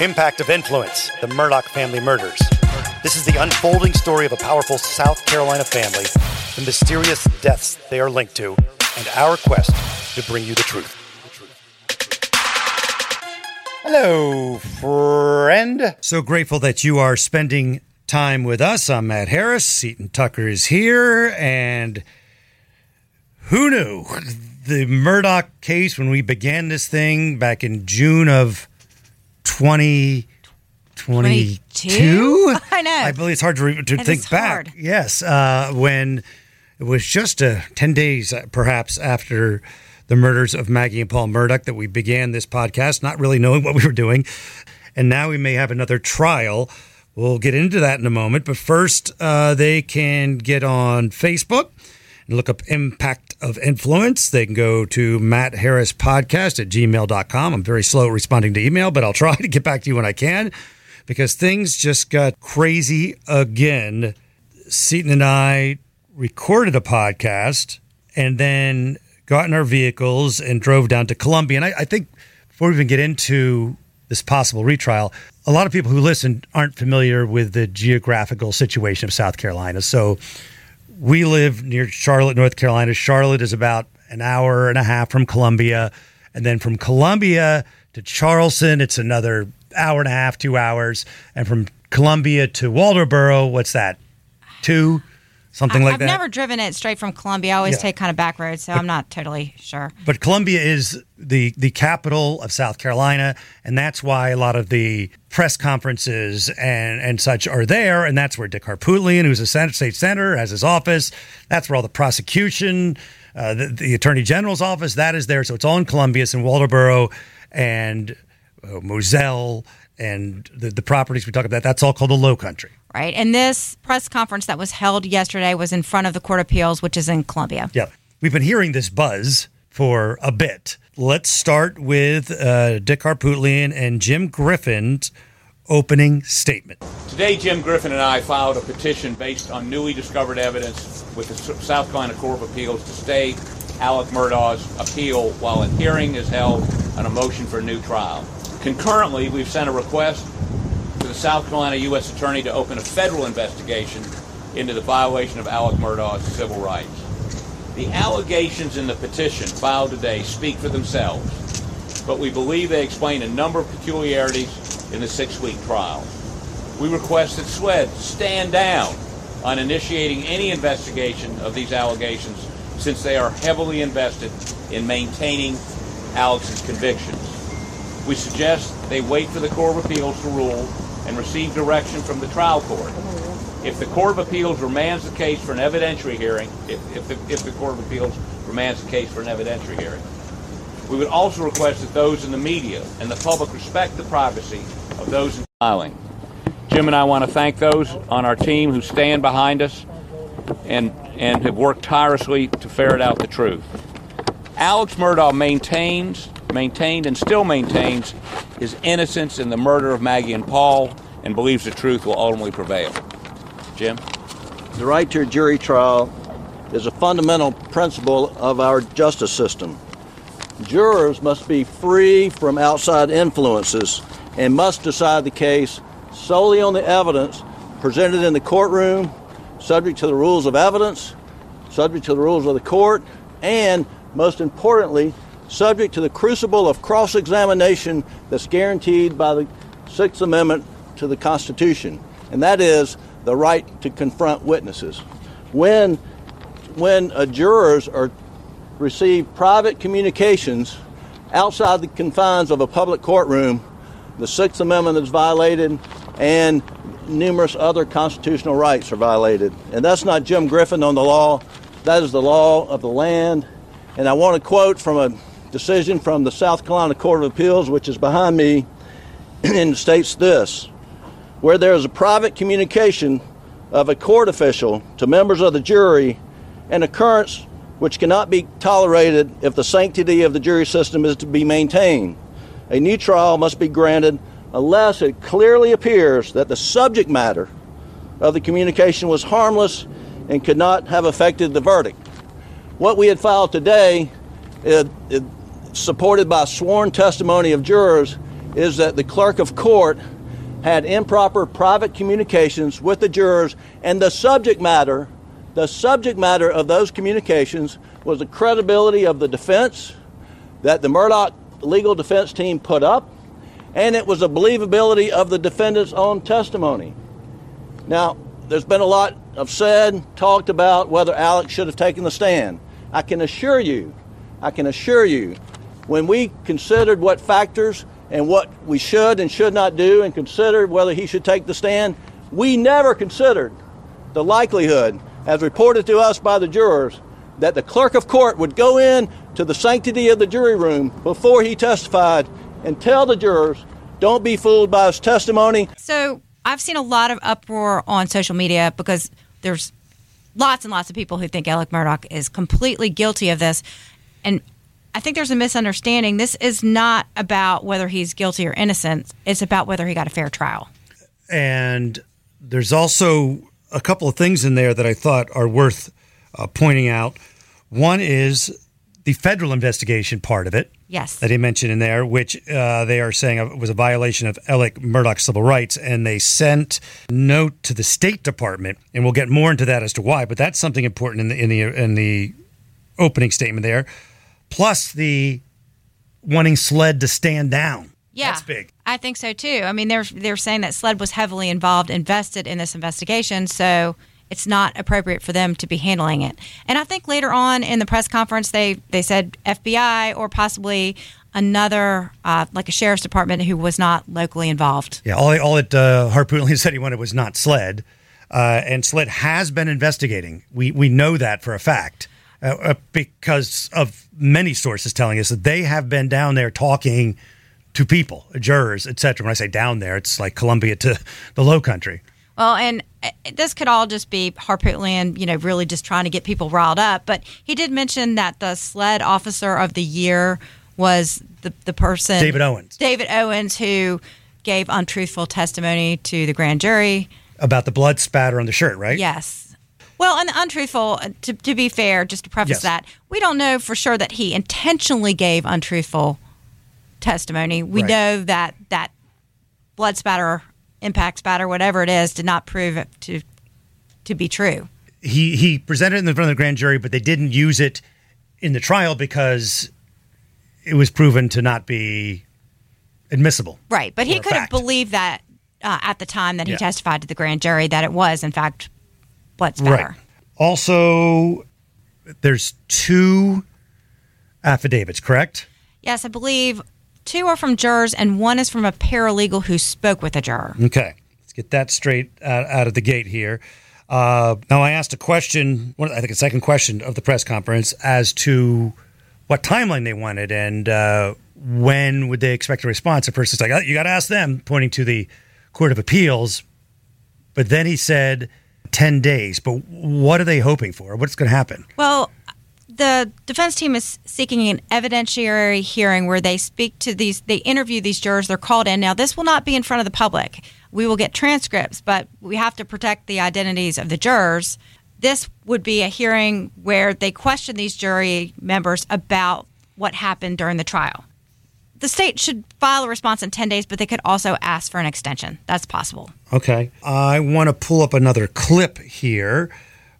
Impact of Influence, the Murdaugh Family Murders. This is the unfolding story of a powerful South Carolina family, the mysterious deaths they are linked to, and our quest to bring you the truth. Hello, friend. So grateful that you are spending time with us. I'm Matt Harris. Seaton Tucker is here, and who knew? The Murdaugh case, when we began this thing back in June of 2022? I know. I believe it's hard to think back. Hard. Yes, when it was just 10 days, perhaps, after the murders of Maggie and Paul Murdaugh that we began this podcast, not really knowing what we were doing. And now we may have another trial. We'll get into that in a moment. But first, they can get on Facebook and look up Impact of Influence. They can go to Matt Harris Podcast at gmail.com. I'm very slow at responding to email, but I'll try to get back to you when I can, because things just got crazy again. Seaton and I recorded a podcast and then got in our vehicles and drove down to Columbia. And I think before we even get into this possible retrial, a lot of people who listen aren't familiar with the geographical situation of South Carolina. So we live near Charlotte, North Carolina. Charlotte is about an hour and a half from Columbia. And then from Columbia to Charleston, it's another hour and a half, 2 hours. And from Columbia to Walterboro, what's that? Something like that. I've never driven it straight from Columbia. I always take kind of back roads, so I'm not totally sure. But Columbia is the capital of South Carolina, and that's why a lot of the press conferences and such are there, and that's where Dick Harpootlian, who's a state senator, has his office. That's where all the prosecution, the attorney general's office, that is there. So it's all in Columbia. It's in Walterboro and Moselle and the properties we talk about. That's all called the Low Country. Right, and this press conference that was held yesterday was in front of the Court of Appeals, which is in Columbia. Yeah, we've been hearing this buzz for a bit. Let's start with Dick Harpootlian and Jim Griffin's opening statement. Today, Jim Griffin and I filed a petition based on newly discovered evidence with the South Carolina Court of Appeals to stay Alec Murdaugh's appeal while a hearing is held on a motion for a new trial. Concurrently, we've sent a request to the South Carolina U.S. Attorney to open a federal investigation into the violation of Alec Murdaugh's civil rights. The allegations in the petition filed today speak for themselves, but we believe they explain a number of peculiarities in the 6-week trial. We request that SLED stand down on initiating any investigation of these allegations, since they are heavily invested in maintaining Alec's convictions. We suggest they wait for the Court of Appeals to rule and receive direction from the trial court. If the Court of Appeals remands the case for an evidentiary hearing, if the Court of Appeals remands the case for an evidentiary hearing, we would also request that those in the media and the public respect the privacy of those in filing. Jim and I want to thank those on our team who stand behind us and have worked tirelessly to ferret out the truth. Alec Murdaugh maintained and still maintains his innocence in the murder of Maggie and Paul, and believes the truth will ultimately prevail. Jim? The right to a jury trial is a fundamental principle of our justice system. Jurors must be free from outside influences and must decide the case solely on the evidence presented in the courtroom, subject to the rules of evidence, subject to the rules of the court, and, most importantly, subject to the crucible of cross-examination that's guaranteed by the Sixth Amendment to the Constitution, and that is the right to confront witnesses. When jurors receive private communications outside the confines of a public courtroom, the Sixth Amendment is violated and numerous other constitutional rights are violated. And that's not Jim Griffin on the law. That is the law of the land. And I want to quote from a decision from the South Carolina Court of Appeals, which is behind me, and states this: where there is a private communication of a court official to members of the jury, an occurrence which cannot be tolerated if the sanctity of the jury system is to be maintained, a new trial must be granted unless it clearly appears that the subject matter of the communication was harmless and could not have affected the verdict. What we had filed today, supported by sworn testimony of jurors, is that the clerk of court had improper private communications with the jurors, and the subject matter of those communications was the credibility of the defense that the Murdaugh legal defense team put up, and it was the believability of the defendant's own testimony. Now, there's been a lot of talked about whether Alec should have taken the stand. I can assure you, when we considered what factors and what we should and should not do and considered whether he should take the stand, we never considered the likelihood, as reported to us by the jurors, that the clerk of court would go in to the sanctity of the jury room before he testified and tell the jurors, don't be fooled by his testimony. So I've seen a lot of uproar on social media because there's lots and lots of people who think Alec Murdaugh is completely guilty of this. And I think there's a misunderstanding. This is not about whether he's guilty or innocent. It's about whether he got a fair trial. And there's also a couple of things in there that I thought are worth pointing out. One is the federal investigation part of it. Yes. That he mentioned in there, which they are saying was a violation of Alec Murdaugh's civil rights. And they sent a note to the State Department, and we'll get more into that as to why. But that's something important in the opening statement there. Plus the wanting SLED to stand down. Yeah. That's big. I think so, too. I mean, they're saying that SLED was heavily invested in this investigation, so it's not appropriate for them to be handling it. And I think later on in the press conference, they said FBI or possibly another, like a sheriff's department who was not locally involved. Yeah, all that Harpootlian said he wanted was not SLED. And SLED has been investigating. We know that for a fact. Because of many sources telling us that they have been down there talking to people, jurors, et cetera. When I say down there, it's like Columbia to the Low Country. Well, and this could all just be Harpootlian, really just trying to get people riled up. But he did mention that the SLED Officer of the Year was the person... David Owens, who gave untruthful testimony to the grand jury. About the blood spatter on the shirt, right? Yes. Well, and the untruthful, to be fair, just to preface that, we don't know for sure that he intentionally gave untruthful testimony. We know that that blood spatter, impact spatter, whatever it is, did not prove it to be true. He presented it in front of the grand jury, but they didn't use it in the trial because it was proven to not be admissible. Right, but he could have believed that at the time that he testified to the grand jury that it was, in fact, blood spatter. Right. Also, there's two affidavits, correct? Yes, I believe two are from jurors and one is from a paralegal who spoke with a juror. Okay. Let's get that straight out of the gate here. Now, I asked a question, a second question of the press conference as to what timeline they wanted and when would they expect a response. At first, it's like, oh, you got to ask them, pointing to the Court of Appeals. But then he said 10 days, but what are they hoping for? What's going to happen? Well, the defense team is seeking an evidentiary hearing where they speak to they interview these jurors, they're called in. Now, this will not be in front of the public. We will get transcripts, but we have to protect the identities of the jurors. This would be a hearing where they question these jury members about what happened during the trial. The state should file a response in 10 days, but they could also ask for an extension. That's possible. Okay. I want to pull up another clip here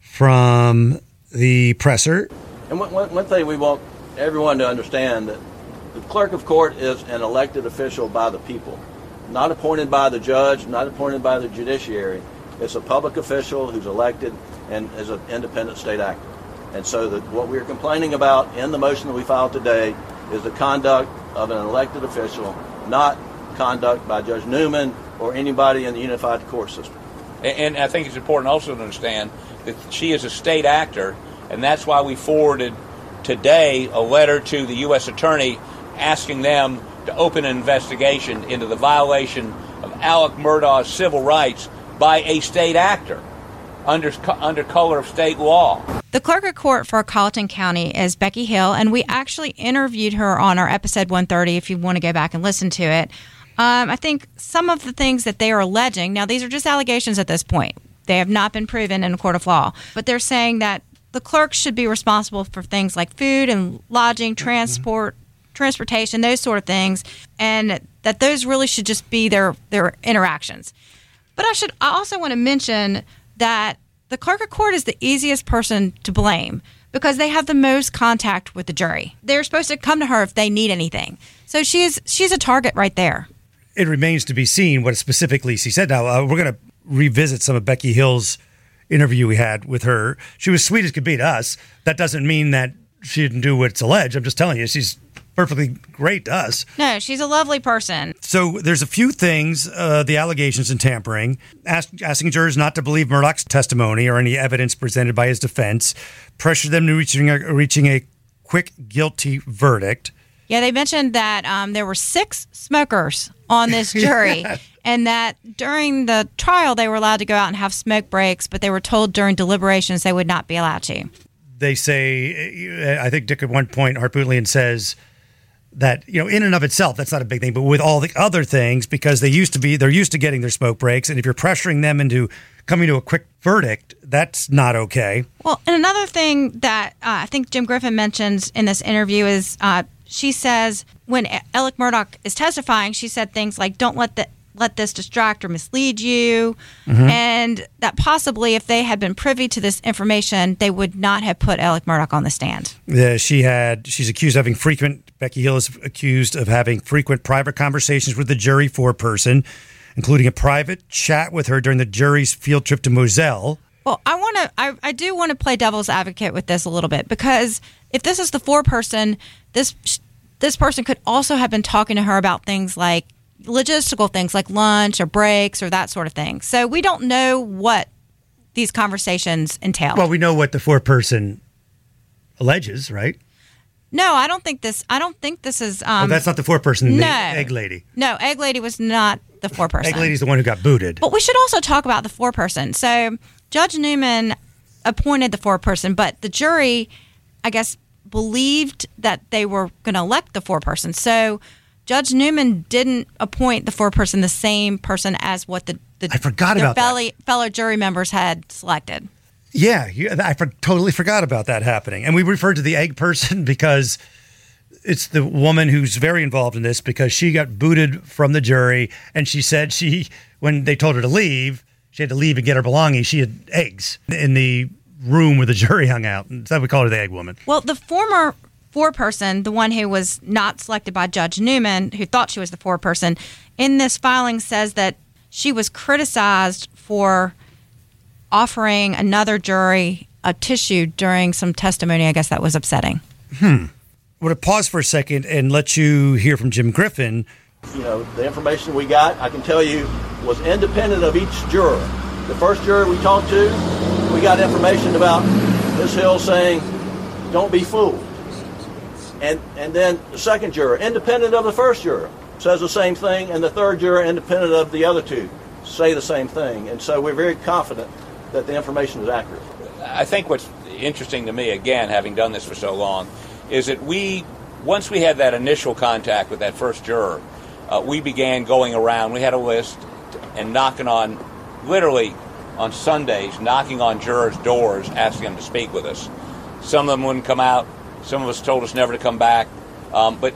from the presser. And one thing we want everyone to understand, that the clerk of court is an elected official by the people, not appointed by the judge, not appointed by the judiciary. It's a public official who's elected and is an independent state actor. And so what we're complaining about in the motion that we filed today is the conduct of an elected official, not conduct by Judge Newman or anybody in the unified court system. And I think it's important also to understand that she is a state actor, and that's why we forwarded today a letter to the U.S. Attorney asking them to open an investigation into the violation of Alec Murdaugh's civil rights by a state actor under color of state law. The clerk of court for Colleton County is Becky Hill, and we actually interviewed her on our episode 130 if you want to go back and listen to it. I think some of the things that they are alleging, now these are just allegations at this point. They have not been proven in a court of law, but they're saying that the clerk should be responsible for things like food and lodging, transport, transportation, those sort of things, and that those really should just be their interactions. But I also want to mention that the clerk of court is the easiest person to blame because they have the most contact with the jury. They're supposed to come to her if they need anything. So she's a target right there. It remains to be seen what specifically she said. Now, we're going to revisit some of Becky Hill's interview we had with her. She was sweet as could be to us. That doesn't mean that she didn't do what's alleged. I'm just telling you, she's perfectly great to us. No, she's a lovely person. So there's a few things, the allegations in tampering, asking jurors not to believe Murdaugh's testimony or any evidence presented by his defense, pressure them to reaching a quick guilty verdict. Yeah, they mentioned that there were 6 smokers on this jury, yeah. And that during the trial they were allowed to go out and have smoke breaks, but they were told during deliberations they would not be allowed to. They say, I think Dick at one point, Harpootlian says that, you know, in and of itself, that's not a big thing, but with all the other things, because they're used to getting their smoke breaks, and if you're pressuring them into coming to a quick verdict, that's not okay. Well, and another thing that I think Jim Griffin mentions in this interview is she says when Alec Murdaugh is testifying, she said things like, don't let this distract or mislead you, mm-hmm. and that possibly if they had been privy to this information, they would not have put Alec Murdaugh on the stand. Yeah, Becky Hill is accused of having frequent private conversations with the jury foreperson, including a private chat with her during the jury's field trip to Moselle. Well, I do want to play devil's advocate with this a little bit, because if this is the foreperson, this person could also have been talking to her about things like logistical things like lunch or breaks or that sort of thing. So we don't know what these conversations entail. Well, we know what the foreperson alleges, right? No, I don't think this is... that's not the foreperson, no. The egg lady. No, egg lady was not the foreperson. Egg lady's the one who got booted. But we should also talk about the foreperson. So Judge Newman appointed the foreperson, but the jury, I guess, believed that they were going to elect the foreperson. So Judge Newman didn't appoint the foreperson the same person as what fellow jury members had selected. Yeah, totally forgot about that happening. And we referred to the egg person because it's the woman who's very involved in this, because she got booted from the jury, and she said when they told her to leave, she had to leave and get her belongings. She had eggs in the room where the jury hung out. So we call her the egg woman. Well, the former foreperson, the one who was not selected by Judge Newman, who thought she was the foreperson, in this filing says that she was criticized for offering another jury a tissue during some testimony. I guess that was upsetting. I want to pause for a second and let you hear from Jim Griffin. You know, the information we got, I can tell you, was independent of each juror. The first juror we talked to, we got information about Ms. Hill saying, don't be fooled. And then the second juror, independent of the first juror, says the same thing, and the third juror, independent of the other two, say the same thing. And so we're very confident that the information is accurate. I think what's interesting to me, again, having done this for so long, is that once we had that initial contact with that first juror, we began going around. We had a list and literally on Sundays, knocking on jurors' doors, asking them to speak with us. Some of them wouldn't come out. Some of us told us never to come back, but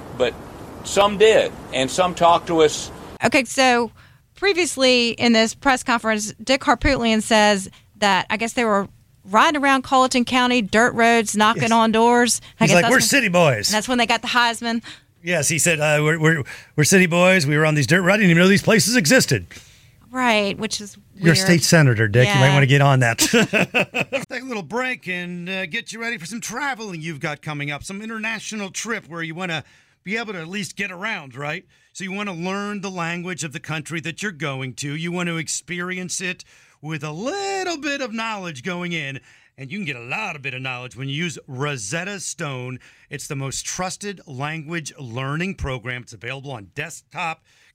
some did, and some talked to us. Okay, so previously in this press conference, Dick Harpootlian says that I guess they were riding around Colleton County, dirt roads, knocking on doors. He's like, we're city boys. And that's when they got the Heisman. Yes, he said, we're city boys. We were on these dirt roads. I didn't even know these places existed. Right, which is weird. You're a state senator, Dick. Yeah. You might want to get on that. Take a little break and get you ready for some traveling you've got coming up, some international trip where you want to be able to at least get around, right? So you want to learn the language of the country that you're going to. You want to experience it with a little bit of knowledge going in, and you can get a lot of bit of knowledge when you use Rosetta Stone. It's the most trusted language learning program. It's available on desktop. It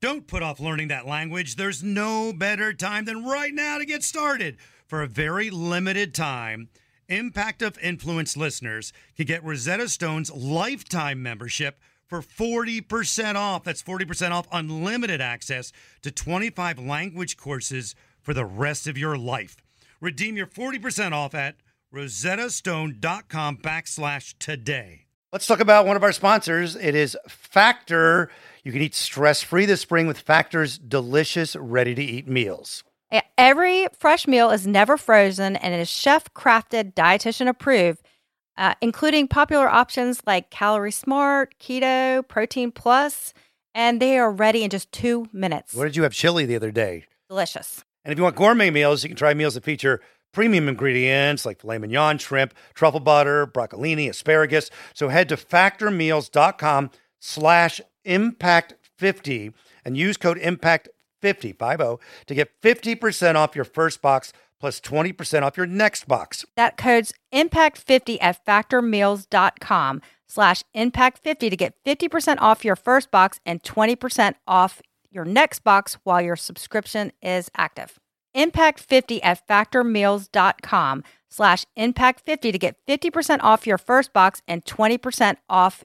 Don't put off learning that language. There's no better time than right now to get started. For a very limited time, Impact of Influence listeners can get Rosetta Stone's lifetime membership for 40% off. That's 40% off unlimited access to 25 language courses for the rest of your life. Redeem your 40% off at rosettastone.com/today. Let's talk about one of our sponsors. It is Factor. You can eat stress-free this spring with Factor's delicious, ready-to-eat meals. Every fresh meal is never frozen and it is chef-crafted, dietitian-approved, including popular options like Calorie Smart, Keto, Protein Plus, and they are ready in just 2 minutes. Where did you have chili the other day? Delicious. And if you want gourmet meals, you can try meals that feature premium ingredients like filet mignon, shrimp, truffle butter, broccolini, asparagus. So head to factormeals.com/impact50 and use code impact50 to get 50% off your first box plus 20% off your next box. That code's impact50 at factormeals.com/impact50 to get 50% off your first box and 20% off your next box while your subscription is active. Impact50 at factormeals.com/impact50 to get 50% off your first box and 20% off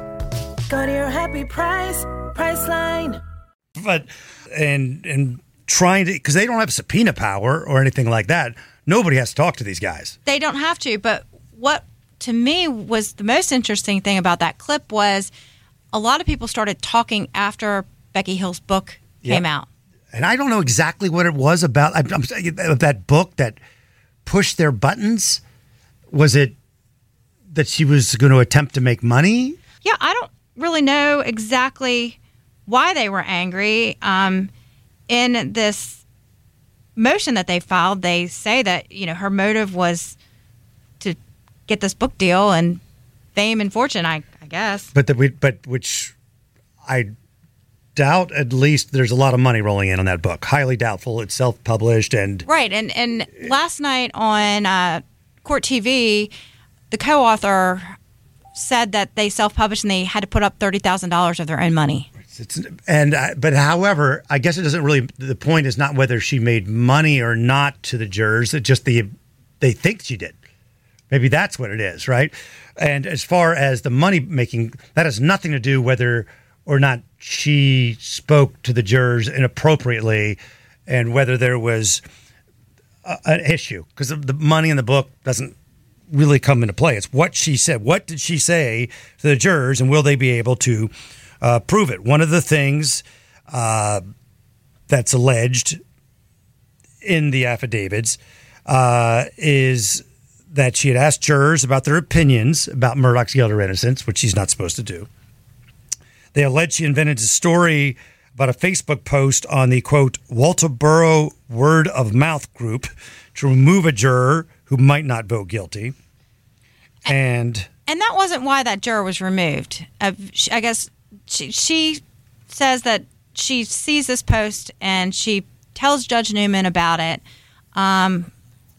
Go to your happy price, Priceline. But and trying to, because they don't have subpoena power or anything like that. Nobody has to talk to these guys. They don't have to. But what to me was the most interesting thing about that clip was a lot of people started talking after Becky Hill's book came out. And I don't know exactly what it was about. I'm saying that book that pushed their buttons. Was it that she was going to attempt to make money? Yeah, I don't really know exactly why they were angry. In this motion that they filed, they say that, you know, her motive was to get this book deal and fame and fortune, I guess. But which I doubt. At least there's a lot of money rolling in on that book. Highly doubtful. It's self-published and right. And last night on Court TV, the co-author said that they self-published and they had to put up $30,000 of their own money. But however, I guess it doesn't really. The point is not whether she made money or not to the jurors. It's just they think she did. Maybe that's what it is, right? And as far as the money making, that has nothing to do whether or not she spoke to the jurors inappropriately, and whether there was an issue, because the money in the book doesn't really come into play. It's what she said. What did she say to the jurors, and will they be able to prove it? One of the things that's alleged in the affidavits is that she had asked jurors about their opinions about Murdaugh's guilt or innocence, which she's not supposed to do. They allege she invented a story about a Facebook post on the, quote, Walterboro word of mouth group to remove a juror who might not vote guilty. And that wasn't why that juror was removed. I guess She says that she sees this post and she tells Judge Newman about it. The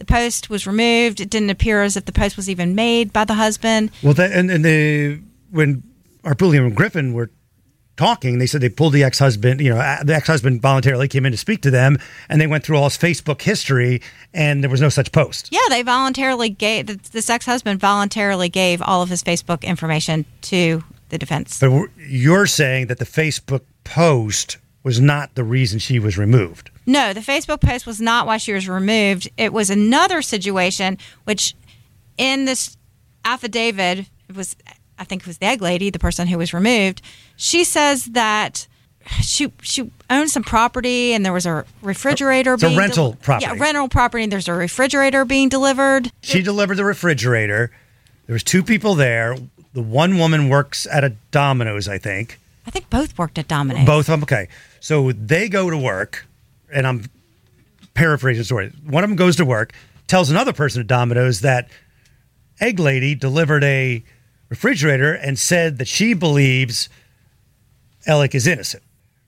post was removed. It didn't appear as if the post was even made by the husband. Well, when Harpootlian and Griffin were talking, they said they pulled the ex-husband. You know, the ex-husband voluntarily came in to speak to them, and they went through all his Facebook history, and there was no such post. Yeah, they voluntarily gave this ex-husband voluntarily gave all of his Facebook information to the defense. But you're saying that the Facebook post was not the reason she was removed. No, the Facebook post was not why she was removed. It was another situation, which in this affidavit, I think it was the egg lady, the person who was removed. She says that she owned some property and there was a refrigerator. It's a rental property. Yeah, rental property. And there's a refrigerator being delivered. She delivered the refrigerator. There was two people there. The one woman works at a Domino's, I think. I think both worked at Domino's. Both of them? Okay. So they go to work, and I'm paraphrasing the story. One of them goes to work, tells another person at Domino's that Egg Lady delivered a refrigerator and said that she believes Alec is innocent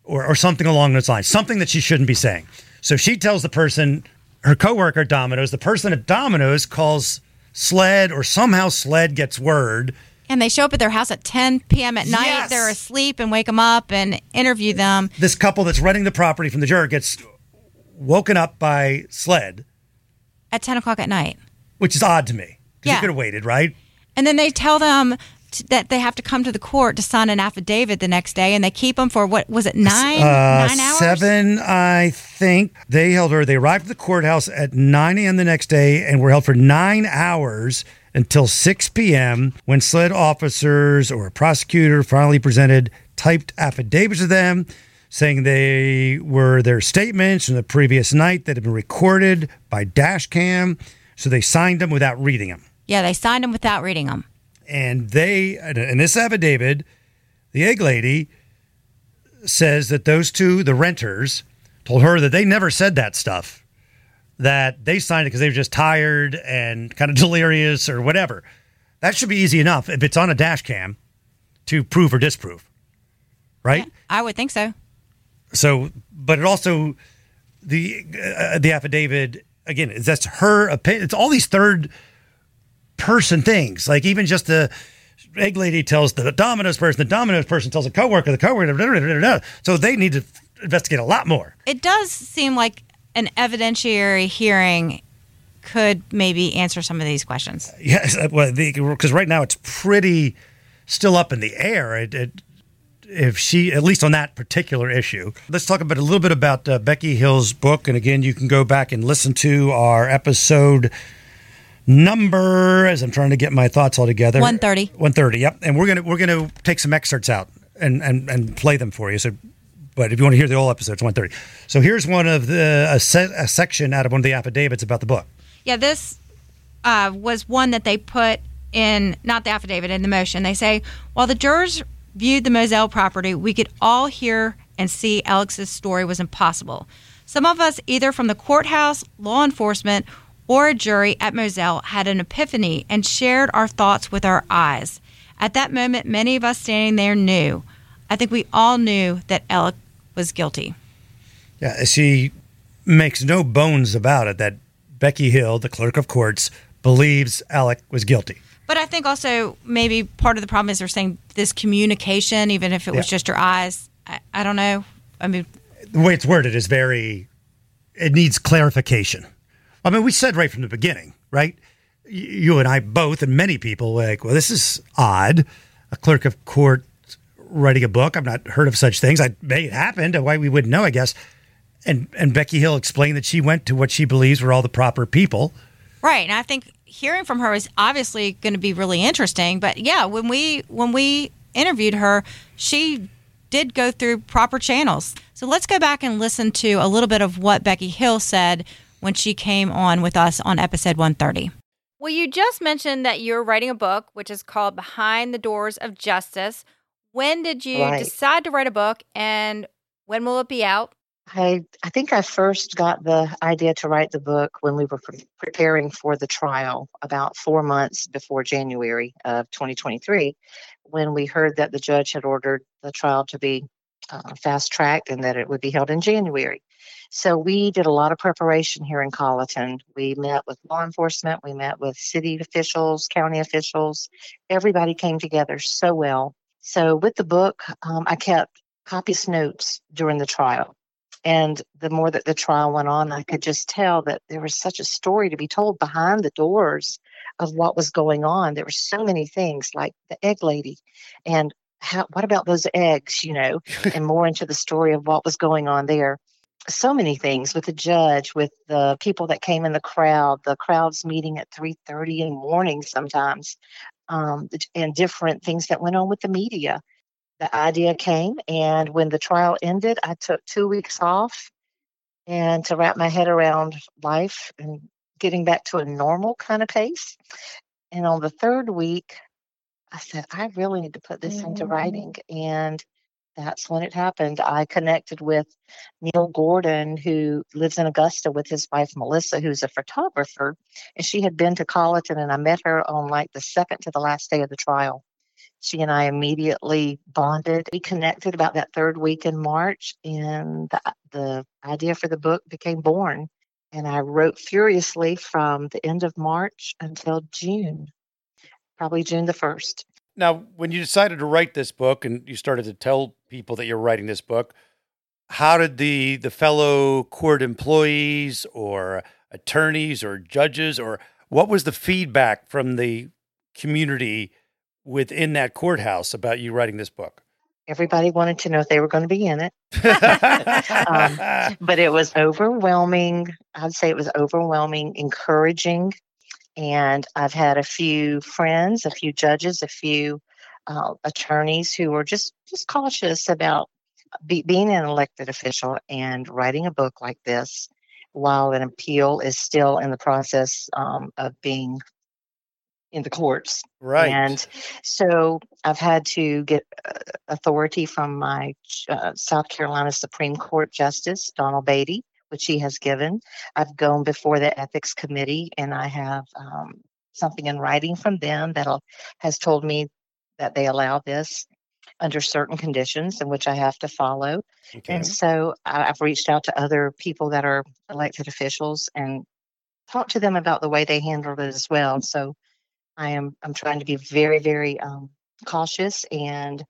or something along those lines, something that she shouldn't be saying. So she tells the person, her coworker at Domino's, the person at Domino's calls SLED, or somehow SLED gets word. And they show up at their house at 10 p.m. at night. Yes. They're asleep, and wake them up and interview them. This couple that's renting the property from the juror gets woken up by SLED. At 10 o'clock at night. Which is odd to me. Because you could have waited, right? And then they tell them that they have to come to the court to sign an affidavit the next day, and they keep them for, what was it, 9 hours? 7, I think. They arrived at the courthouse at 9 a.m. the next day and were held for 9 hours until 6 p.m. when SLED officers or a prosecutor finally presented typed affidavits to them saying they were their statements from the previous night that had been recorded by dash cam. So they signed them without reading them. Yeah, they signed them without reading them. And they, in this affidavit, the Egg Lady says that those two, the renters, told her that they never said that stuff, that they signed it because they were just tired and kind of delirious or whatever. That should be easy enough if it's on a dash cam to prove or disprove, right? Yeah, I would think so. So, but it also, the affidavit, again, that's her opinion. It's all these third person things, like even just the Egg Lady tells the Domino's person tells a coworker, the coworker, blah, blah, blah, blah. So they need to investigate a lot more. It does seem like an evidentiary hearing could maybe answer some of these questions. Yes, well, because right now it's pretty still up in the air. If she, at least on that particular issue. Let's talk about a little bit about Becky Hill's book, and again, you can go back and listen to our episode. Number, as I'm trying to get my thoughts all together, 130. 130, yep. And we're gonna take some excerpts out and play them for you. So, but if you want to hear the whole episode, it's 130. So here's one of a section out of one of the affidavits about the book. Yeah, this was one that they put in, not the affidavit, in the motion. They say, while the jurors viewed the Moselle property, we could all hear and see Alex's story was impossible. Some of us, either from the courthouse, law enforcement, or a jury at Moselle, had an epiphany and shared our thoughts with our eyes. At that moment, many of us standing there knew. I think we all knew that Alec was guilty. Yeah, she makes no bones about it that Becky Hill, the clerk of courts, believes Alec was guilty. But I think also maybe part of the problem is they're saying this communication, even if it was just your eyes. I don't know. I mean, the way it's worded is it needs clarification. I mean, we said right from the beginning, right? You and I both, and many people, like, well, this is odd. A clerk of court writing a book. I've not heard of such things. It happened. Why we wouldn't know, I guess. And Becky Hill explained that she went to what she believes were all the proper people. Right, and I think hearing from her is obviously going to be really interesting. But yeah, when we interviewed her, she did go through proper channels. So let's go back and listen to a little bit of what Becky Hill said when she came on with us on episode 130. Well, you just mentioned that you're writing a book, which is called Behind the Doors of Justice. When did you decide to write a book, and when will it be out? I think I first got the idea to write the book when we were preparing for the trial about 4 months before January of 2023, when we heard that the judge had ordered the trial to be fast-tracked and that it would be held in January. So we did a lot of preparation here in Colleton. We met with law enforcement. We met with city officials, county officials. Everybody came together so well. So with the book, I kept copious notes during the trial. And the more that the trial went on, I could just tell that there was such a story to be told behind the doors of what was going on. There were so many things, like the Egg Lady and what about those eggs, and more into the story of what was going on there. So many things with the judge, with the people that came in the crowds meeting at 3:30 in the morning sometimes, and different things that went on with the media. The idea came, and when the trial ended, I took 2 weeks off and to wrap my head around life and getting back to a normal kind of pace. And on the third week, I said, I really need to put this into writing. And that's when it happened. I connected with Neil Gordon, who lives in Augusta with his wife, Melissa, who's a photographer. And she had been to Colleton, and I met her on like the second to the last day of the trial. She and I immediately bonded. We connected about that third week in March, and the idea for the book became born. And I wrote furiously from the end of March until June, probably June the 1st. Now, when you decided to write this book and you started to tell people that you're writing this book, how did the fellow court employees or attorneys or judges, or what was the feedback from the community within that courthouse about you writing this book? Everybody wanted to know if they were going to be in it. But it was overwhelming. I'd say it was overwhelming, encouraging. And I've had a few friends, a few judges, a few attorneys who were just cautious about being an elected official and writing a book like this while an appeal is still in the process of being in the courts. Right. And so I've had to get authority from my South Carolina Supreme Court Justice, Donald Beatty, which he has given. I've gone before the ethics committee, and I have something in writing from them that has told me that they allow this under certain conditions in which I have to follow. Okay. And so I've reached out to other people that are elected officials and talked to them about the way they handled it as well. So I'm trying to be very, very cautious and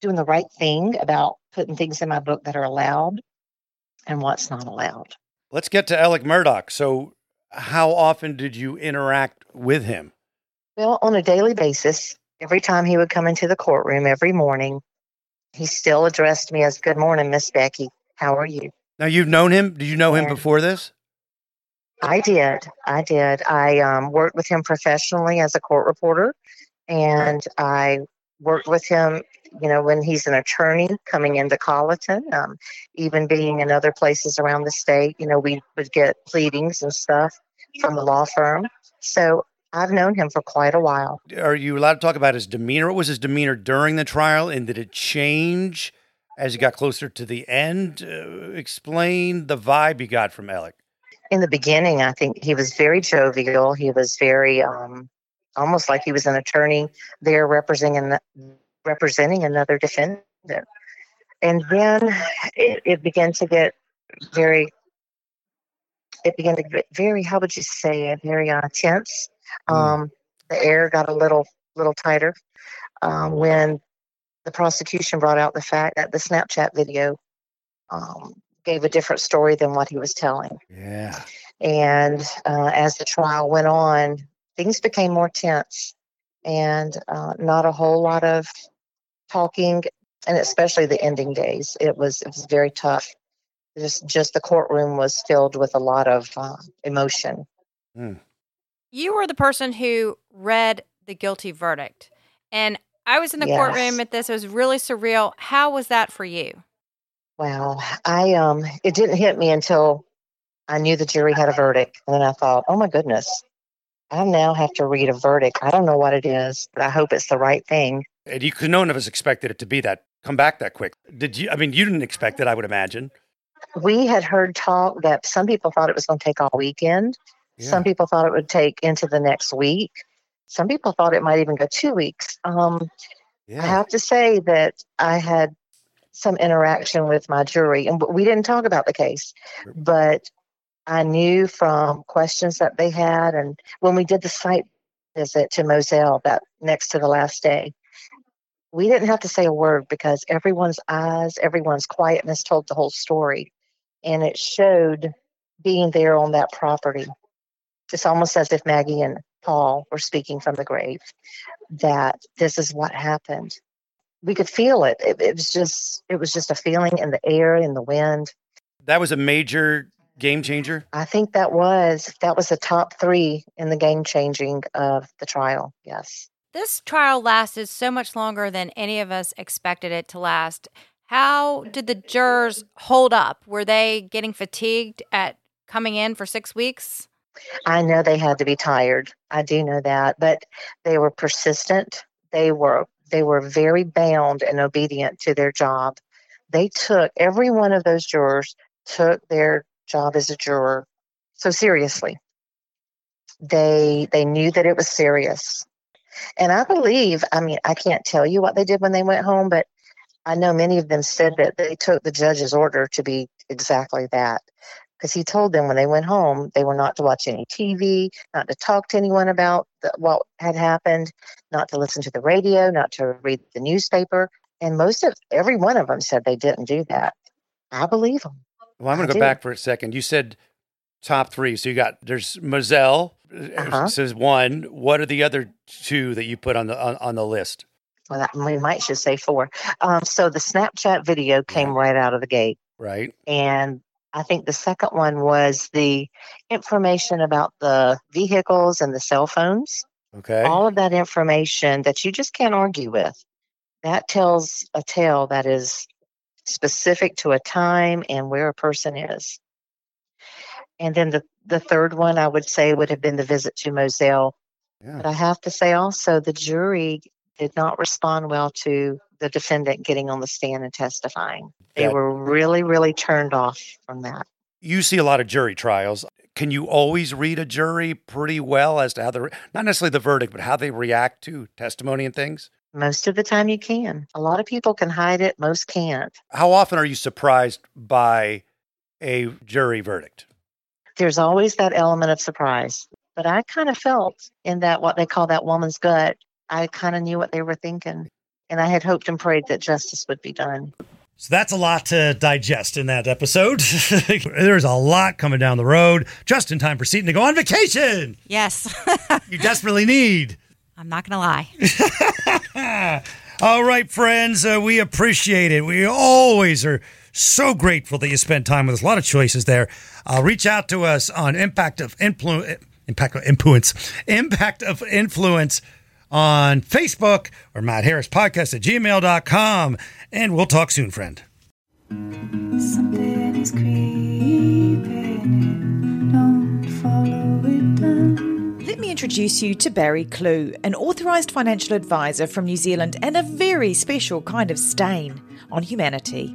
doing the right thing about putting things in my book that are allowed and what's not allowed. Let's get to Alec Murdaugh. So how often did you interact with him? Well, on a daily basis, every time he would come into the courtroom every morning, he still addressed me as, "Good morning, Miss Becky. How are you?" Now, you've known him. Did you know him before this? I did. I worked with him professionally as a court reporter, and I worked with him, you know, when he's an attorney coming into Colleton, even being in other places around the state. You know, we would get pleadings and stuff from the law firm. So I've known him for quite a while. Are you allowed to talk about his demeanor? What was his demeanor during the trial, and did it change as you got closer to the end? Explain the vibe you got from Alec. In the beginning, I think he was very jovial. He was very, almost like he was an attorney there representing another defendant. And then it began to get very, how would you say it? Very tense. The air got a little tighter when the prosecution brought out the fact that the Snapchat video gave a different story than what he was telling. Yeah. And as the trial went on, things became more tense, and not a whole lot of talking, and especially the ending days. It was very tough. Just the courtroom was filled with a lot of emotion. Mm. You were the person who read the guilty verdict, and I was in the courtroom at this. It was really surreal. How was that for you? Well, I it didn't hit me until I knew the jury had a verdict, and then I thought, oh my goodness. I now have to read a verdict. I don't know what it is, but I hope it's the right thing. And you could, none of us expected it to be that, come back that quick. Did you? I mean, you didn't expect it, I would imagine. We had heard talk that some people thought it was going to take all weekend. Yeah. Some people thought it would take into the next week. Some people thought it might even go 2 weeks. I have to say that I had some interaction with my jury, and we didn't talk about the case, but I knew from questions that they had, and when we did the site visit to Moselle that next to the last day, we didn't have to say a word because everyone's eyes, everyone's quietness told the whole story. And it showed being there on that property. It's almost as if Maggie and Paul were speaking from the grave, that this is what happened. We could feel it. It was just a feeling in the air, in the wind. That was a major game changer? I think that was the top three in the game changing of the trial, yes. This trial lasted so much longer than any of us expected it to last. How did the jurors hold up? Were they getting fatigued at coming in for 6 weeks? I know they had to be tired. I do know that, but they were persistent. They were very bound and obedient to their job. They took, every one of those jurors took their job as a juror so seriously. They knew that it was serious. And I believe, I mean, I can't tell you what they did when they went home, but I know many of them said that they took the judge's order to be exactly that. Because he told them when they went home, they were not to watch any TV, not to talk to anyone about what had happened, not to listen to the radio, not to read the newspaper. And every one of them said they didn't do that. I believe them. Well, I'm going to go back for a second. You said top three. So there's Moselle. Says one. What are the other two that you put on the list? Well, we might just say four. So the Snapchat video came right out of the gate. Right. And I think the second one was the information about the vehicles and the cell phones. Okay. All of that information that you just can't argue with. That tells a tale that is specific to a time and where a person is. And then the third one I would say would have been the visit to Moselle. Yeah. But I have to say also the jury did not respond well to the defendant getting on the stand and testifying. They were really, really turned off from that. You see a lot of jury trials. Can you always read a jury pretty well as to how they're, not necessarily the verdict, but how they react to testimony and things? Most of the time you can. A lot of people can hide it. Most can't. How often are you surprised by a jury verdict? There's always that element of surprise. But I kind of felt in that what they call that woman's gut, I kind of knew what they were thinking. And I had hoped and prayed that justice would be done. So that's a lot to digest in that episode. There's a lot coming down the road, just in time for Seaton to go on vacation. Yes. You desperately need. I'm not going to lie. All right, friends, we appreciate it. We always are so grateful that you spent time with us. A lot of choices there. Reach out to us on Impact of Influence on Facebook or Matt Harris Podcast at gmail.com. And we'll talk soon, friend. Something is creeping. Don't follow it down. Let me introduce you to Barry Clue, an authorised financial advisor from New Zealand and a very special kind of stain on humanity.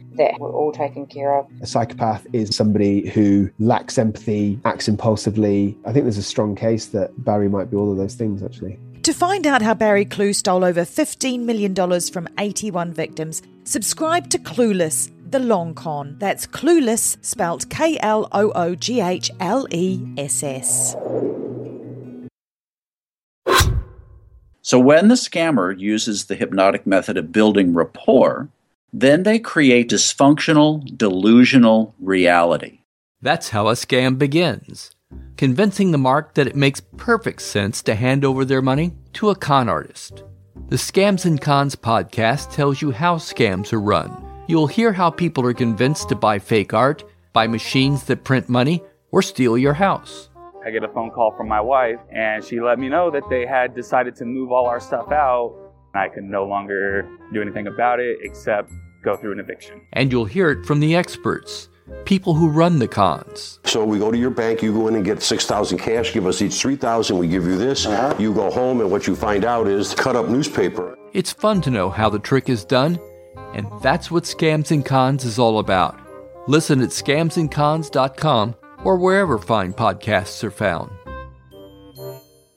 that we're all taken care of. A psychopath is somebody who lacks empathy, acts impulsively. I think there's a strong case that Barry might be all of those things, actually. To find out how Barry Clue stole over $15 million from 81 victims, subscribe to Clueless, The Long Con. That's Clueless, spelled Kloogless. So when the scammer uses the hypnotic method of building rapport, then they create dysfunctional, delusional reality. That's how a scam begins, convincing the mark that it makes perfect sense to hand over their money to a con artist. The Scams and Cons podcast tells you how scams are run. You'll hear how people are convinced to buy fake art, buy machines that print money, or steal your house. I get a phone call from my wife, and she let me know that they had decided to move all our stuff out. I could no longer do anything about it except go through an eviction. And you'll hear it from the experts, people who run the cons. So we go to your bank, you go in and get $6,000 cash, give us each $3,000, we give you this, you go home, and what you find out is cut up newspaper. It's fun to know how the trick is done, and that's what Scams and Cons is all about. Listen at scamsandcons.com or wherever fine podcasts are found.